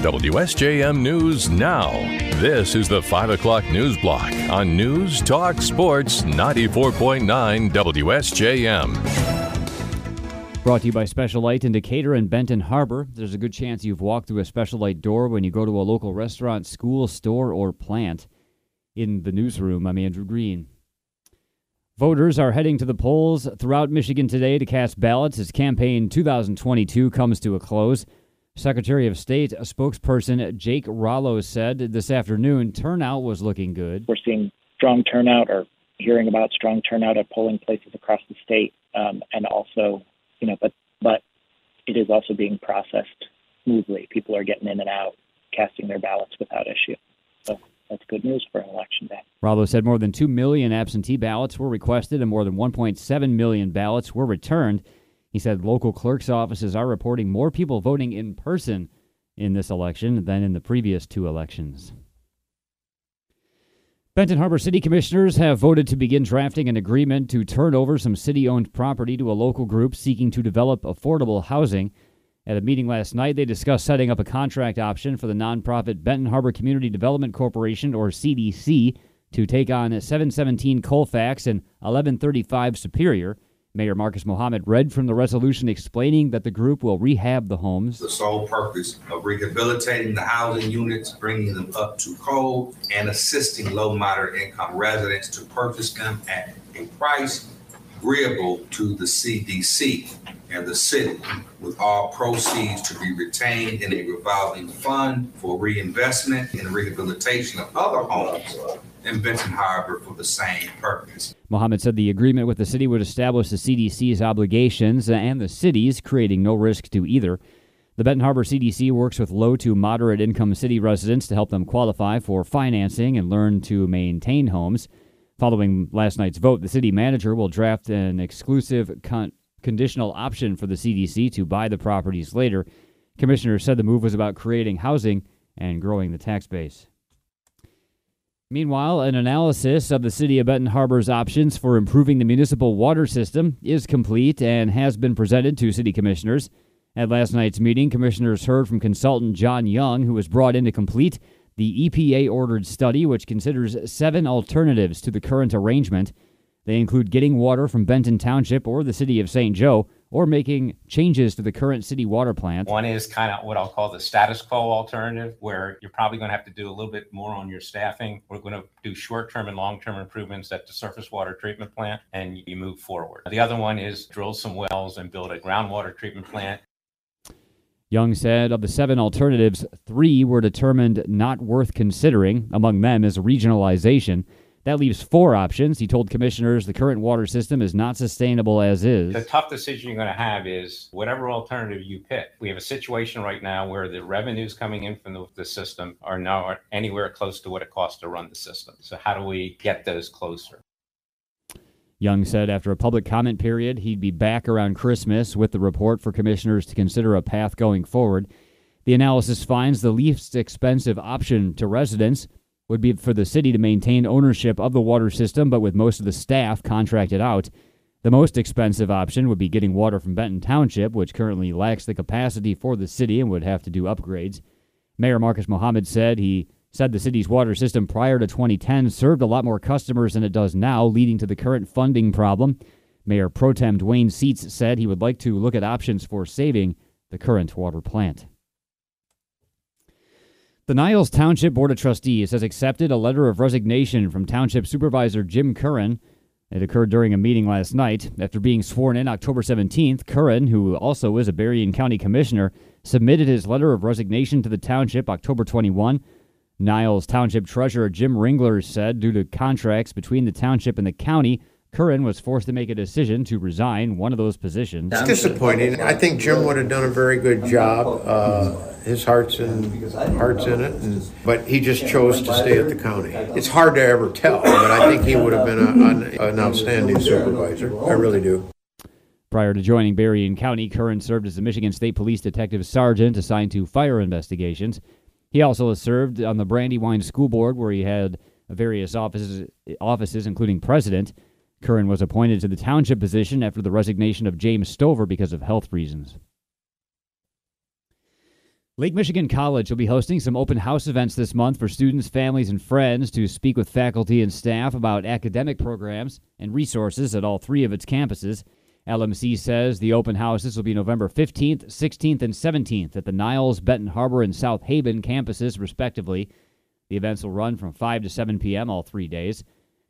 WSJM News Now. This is the 5 o'clock news block on News Talk Sports 94.9 WSJM. Brought to you by Special Light in Decatur and Benton Harbor. There's a good chance you've walked through a Special Light door when you go to a local restaurant, school, store, or plant. In the newsroom, I'm Andrew Green. Voters are heading to the polls throughout Michigan today to cast ballots as campaign 2022 comes to a close. Secretary of State spokesperson Jake Rallo said this afternoon turnout was looking good. We're seeing strong turnout, or hearing about strong turnout at polling places across the state, and also, but it is also being processed smoothly. People are getting in and out, casting their ballots without issue. So that's good news for an election day. Rallo said more than 2 million absentee ballots were requested and more than 1.7 million ballots were returned. He said local clerk's offices are reporting more people voting in person in this election than in the previous two elections. Benton Harbor City Commissioners have voted to begin drafting an agreement to turn over some city-owned property to a local group seeking to develop affordable housing. At a meeting last night, they discussed setting up a contract option for the nonprofit Benton Harbor Community Development Corporation, or CDC, to take on 717 Colfax and 1135 Superior. Mayor Marcus Muhammad read from the resolution explaining that the group will rehab the homes. The sole purpose of rehabilitating the housing units, bringing them up to code, and assisting low-moderate income residents to purchase them at a price agreeable to the CDC and the city, with all proceeds to be retained in a revolving fund for reinvestment and rehabilitation of other homes in Benton Harbor for the same purpose. Muhammad said the agreement with the city would establish the CDC's obligations and the city's, creating no risk to either. The Benton Harbor CDC works with low to moderate income city residents to help them qualify for financing and learn to maintain homes. Following last night's vote, the city manager will draft an exclusive conditional option for the CDC to buy the properties later. Commissioners said the move was about creating housing and growing the tax base. Meanwhile, an analysis of the City of Benton Harbor's options for improving the municipal water system is complete and has been presented to city commissioners. At last night's meeting, commissioners heard from consultant John Young, who was brought in to complete the EPA-ordered study, which considers 7 alternatives to the current arrangement. They include getting water from Benton Township or the city of St. Joe, or making changes to the current city water plant. One is kind of what I'll call the status quo alternative, where you're probably going to have to do a little bit more on your staffing. We're going to do short-term and long-term improvements at the surface water treatment plant, and you move forward. The other one is drill some wells and build a groundwater treatment plant. Young said of the 7 alternatives, 3 were determined not worth considering. Among them is regionalization. That leaves 4 options. He told commissioners the current water system is not sustainable as is. The tough decision you're going to have is whatever alternative you pick. We have a situation right now where the revenues coming in from the system are not anywhere close to what it costs to run the system. So how do we get those closer? Young said after a public comment period, he'd be back around Christmas with the report for commissioners to consider a path going forward. The analysis finds the least expensive option to residents would be for the city to maintain ownership of the water system, but with most of the staff contracted out. The most expensive option would be getting water from Benton Township, which currently lacks the capacity for the city and would have to do upgrades. Mayor Marcus Muhammad said the city's water system prior to 2010 served a lot more customers than it does now, leading to the current funding problem. Mayor Pro Tem Dwayne Seitz said he would like to look at options for saving the current water plant. The Niles Township Board of Trustees has accepted a letter of resignation from Township Supervisor Jim Curran. It occurred during a meeting last night. After being sworn in October 17th, Curran, who also is a Berrien County Commissioner, submitted his letter of resignation to the township October 21. Niles Township Treasurer Jim Ringler said due to contracts between the township and the county, Curran was forced to make a decision to resign one of those positions. It's disappointing. I think Jim would have done a very good job. His heart's in it, but he just chose to stay at the county. It's hard to ever tell, but I think he would have been an outstanding supervisor. I really do. Prior to joining Berrien County, Curran served as the Michigan State Police Detective Sergeant assigned to fire investigations. He also has served on the Brandywine School Board, where he had various offices including president. Curran was appointed to the township position after the resignation of James Stover because of health reasons. Lake Michigan College will be hosting some open house events this month for students, families, and friends to speak with faculty and staff about academic programs and resources at all three of its campuses. LMC says the open houses will be November 15th, 16th, and 17th at the Niles, Benton Harbor, and South Haven campuses, respectively. The events will run from 5 to 7 p.m. all 3 days.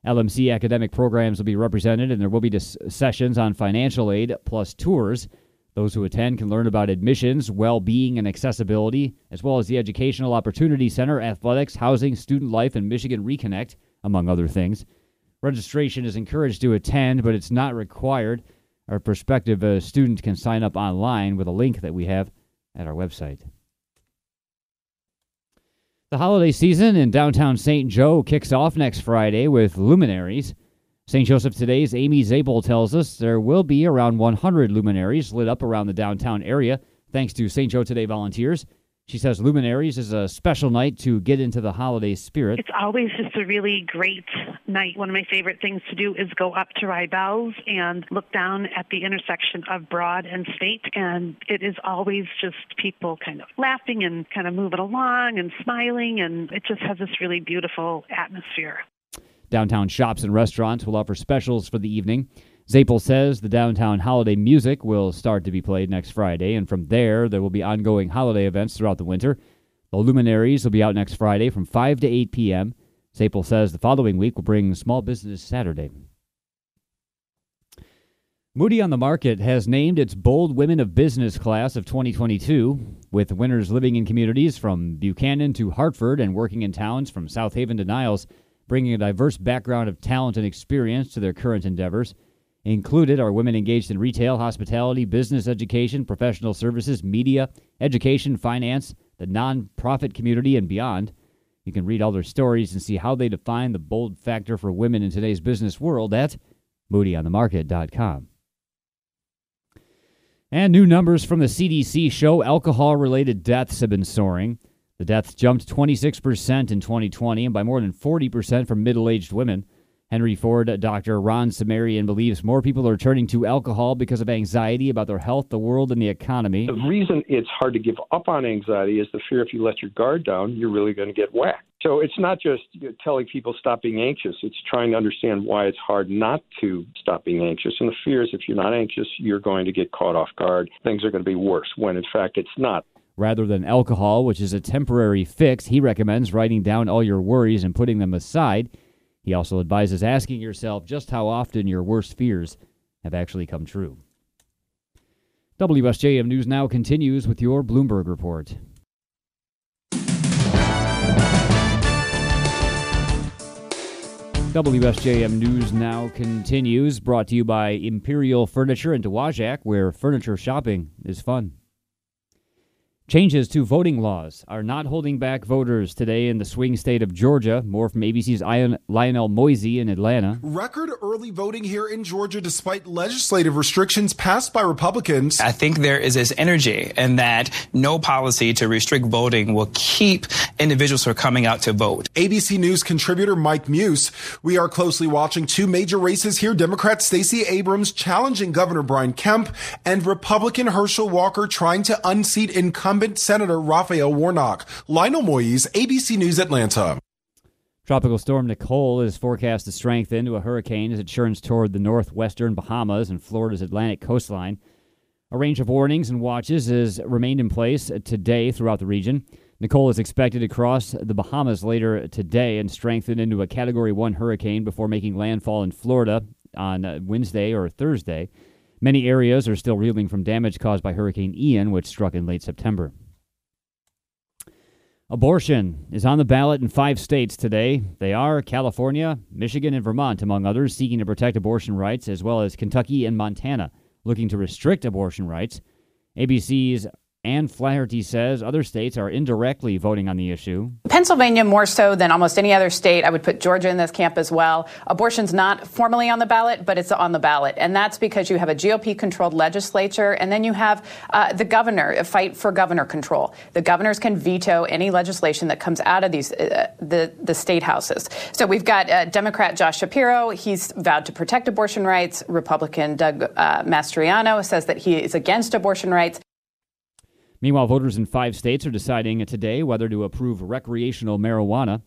LMC academic programs will be represented, and there will be sessions on financial aid plus tours. Those who attend can learn about admissions, well-being, and accessibility, as well as the Educational Opportunity Center, athletics, housing, student life, and Michigan Reconnect, among other things. Registration is encouraged to attend, but it's not required. Our prospective students can sign up online with a link that we have at our website. The holiday season in downtown St. Joe kicks off next Friday with luminaries. St. Joseph Today's Amy Zapel tells us there will be around 100 luminaries lit up around the downtown area thanks to St. Joe Today volunteers. She says luminaries is a special night to get into the holiday spirit. It's always just a really great night. One of my favorite things to do is go up to Rye Bell's and look down at the intersection of Broad and State, and it is always just people kind of laughing and kind of moving along and smiling, and it just has this really beautiful atmosphere. Downtown shops and restaurants will offer specials for the evening. Zapel says the downtown holiday music will start to be played next Friday, and from there will be ongoing holiday events throughout the winter. The luminaries will be out next Friday from 5 to 8 p.m. Zapel says the following week will bring Small Business Saturday. Moody on the Market has named its Bold Women of Business class of 2022, with winners living in communities from Buchanan to Hartford and working in towns from South Haven to Niles, bringing a diverse background of talent and experience to their current endeavors. Included are women engaged in retail, hospitality, business education, professional services, media, education, finance, the nonprofit community, and beyond. You can read all their stories and see how they define the bold factor for women in today's business world at moodyonthemarket.com. And new numbers from the CDC show alcohol-related deaths have been soaring. The deaths jumped 26% in 2020 and by more than 40% for middle-aged women. Henry Ford doctor Ron Samarian believes more people are turning to alcohol because of anxiety about their health, the world, and the economy. The reason it's hard to give up on anxiety is the fear if you let your guard down, you're really going to get whacked. So it's not just telling people stop being anxious. It's trying to understand why it's hard not to stop being anxious. And the fear is if you're not anxious, you're going to get caught off guard. Things are going to be worse when, in fact, it's not. Rather than alcohol, which is a temporary fix, he recommends writing down all your worries and putting them aside. He also advises asking yourself just how often your worst fears have actually come true. WSJM News Now continues with your Bloomberg Report. WSJM News Now continues, brought to you by Imperial Furniture in Tawajak, where furniture shopping is fun. Changes to voting laws are not holding back voters today in the swing state of Georgia. More from ABC's Lionel Moisey in Atlanta. Record early voting here in Georgia despite legislative restrictions passed by Republicans. I think there is this energy in that no policy to restrict voting will keep individuals from coming out to vote. ABC News contributor Mike Muse. We are closely watching two major races here. Democrat Stacey Abrams challenging Governor Brian Kemp and Republican Herschel Walker trying to unseat incumbent Senator Raphael Warnock. Lionel Moisey, ABC News, Atlanta. Tropical storm Nicole is forecast to strengthen to a hurricane as it churns toward the northwestern Bahamas and Florida's Atlantic coastline. A range of warnings and watches has remained in place today throughout the region. Nicole is expected to cross the Bahamas later today and strengthen into a Category 1 hurricane before making landfall in Florida on Wednesday or Thursday. Many areas are still reeling from damage caused by Hurricane Ian, which struck in late September. Abortion is on the ballot in 5 states today. They are California, Michigan, and Vermont, among others, seeking to protect abortion rights, as well as Kentucky and Montana, looking to restrict abortion rights. ABC's Anne Flaherty says other states are indirectly voting on the issue. Pennsylvania, more so than almost any other state. I would put Georgia in this camp as well. Abortion's not formally on the ballot, but it's on the ballot. And that's because you have a GOP-controlled legislature, and then you have the governor, a fight for governor control. The governors can veto any legislation that comes out of these the state houses. So we've got Democrat Josh Shapiro. He's vowed to protect abortion rights. Republican Doug Mastriano says that he is against abortion rights. Meanwhile, voters in 5 states are deciding today whether to approve recreational marijuana.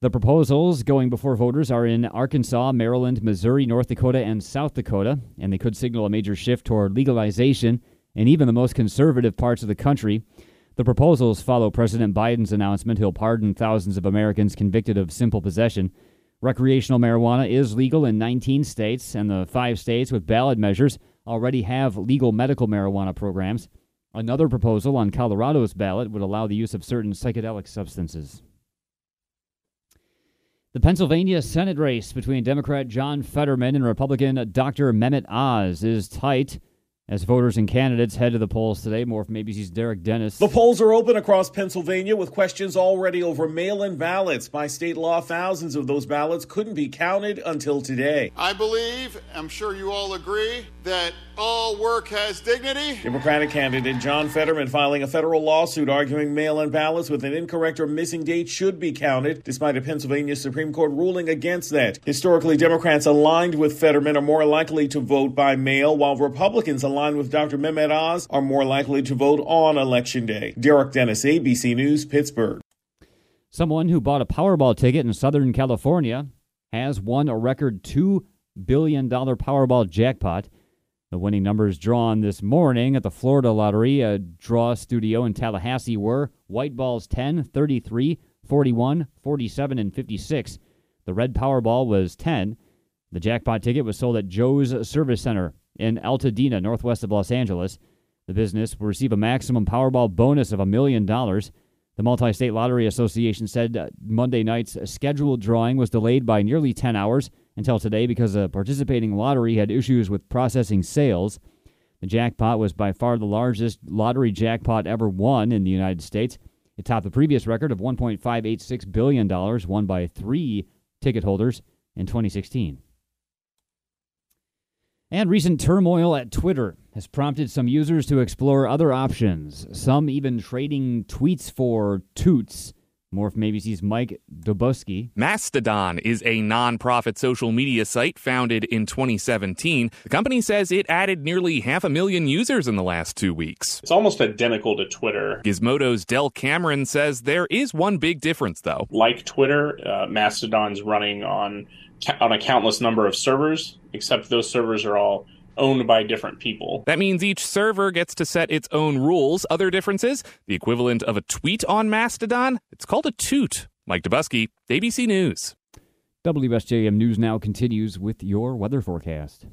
The proposals going before voters are in Arkansas, Maryland, Missouri, North Dakota, and South Dakota, and they could signal a major shift toward legalization in even the most conservative parts of the country. The proposals follow President Biden's announcement he'll pardon thousands of Americans convicted of simple possession. Recreational marijuana is legal in 19 states, and the 5 states with ballot measures already have legal medical marijuana programs. Another proposal on Colorado's ballot would allow the use of certain psychedelic substances. The Pennsylvania Senate race between Democrat John Fetterman and Republican Dr. Mehmet Oz is tight as voters and candidates head to the polls today. More from ABC's Derek Dennis. The polls are open across Pennsylvania with questions already over mail-in ballots. By state law, thousands of those ballots couldn't be counted until today. I believe, I'm sure you all agree, that all work has dignity. Democratic candidate John Fetterman filing a federal lawsuit arguing mail-in ballots with an incorrect or missing date should be counted, despite a Pennsylvania Supreme Court ruling against that. Historically, Democrats aligned with Fetterman are more likely to vote by mail, while Republicans aligned with Dr. Mehmet Oz are more likely to vote on Election Day. Derek Dennis, ABC News, Pittsburgh. Someone who bought a Powerball ticket in Southern California has won a record $2 billion Powerball jackpot. The winning numbers drawn this morning at the Florida Lottery draw studio in Tallahassee were white balls 10, 33, 41, 47, and 56. The red Powerball was 10. The jackpot ticket was sold at Joe's Service Center in Altadena, northwest of Los Angeles. The business will receive a maximum Powerball bonus of $1 million. The Multi-State Lottery Association said Monday night's scheduled drawing was delayed by nearly 10 hours until today because a participating lottery had issues with processing sales. The jackpot was by far the largest lottery jackpot ever won in the United States. It topped the previous record of $1.586 billion, won by 3 ticket holders in 2016. And recent turmoil at Twitter has prompted some users to explore other options, some even trading tweets for toots. More from ABC's Mike Dabuski. Mastodon is a non-profit social media site founded in 2017. The company says it added nearly 500,000 users in the last 2 weeks. It's almost identical to Twitter. Gizmodo's Del Cameron says there is one big difference, though. Like Twitter, Mastodon's running on a countless number of servers, except those servers are all owned by different people. That means each server gets to set its own rules. Other differences? The equivalent of a tweet on Mastodon? It's called a toot. Mike Dabuski, ABC News. WSJM News Now continues with your weather forecast.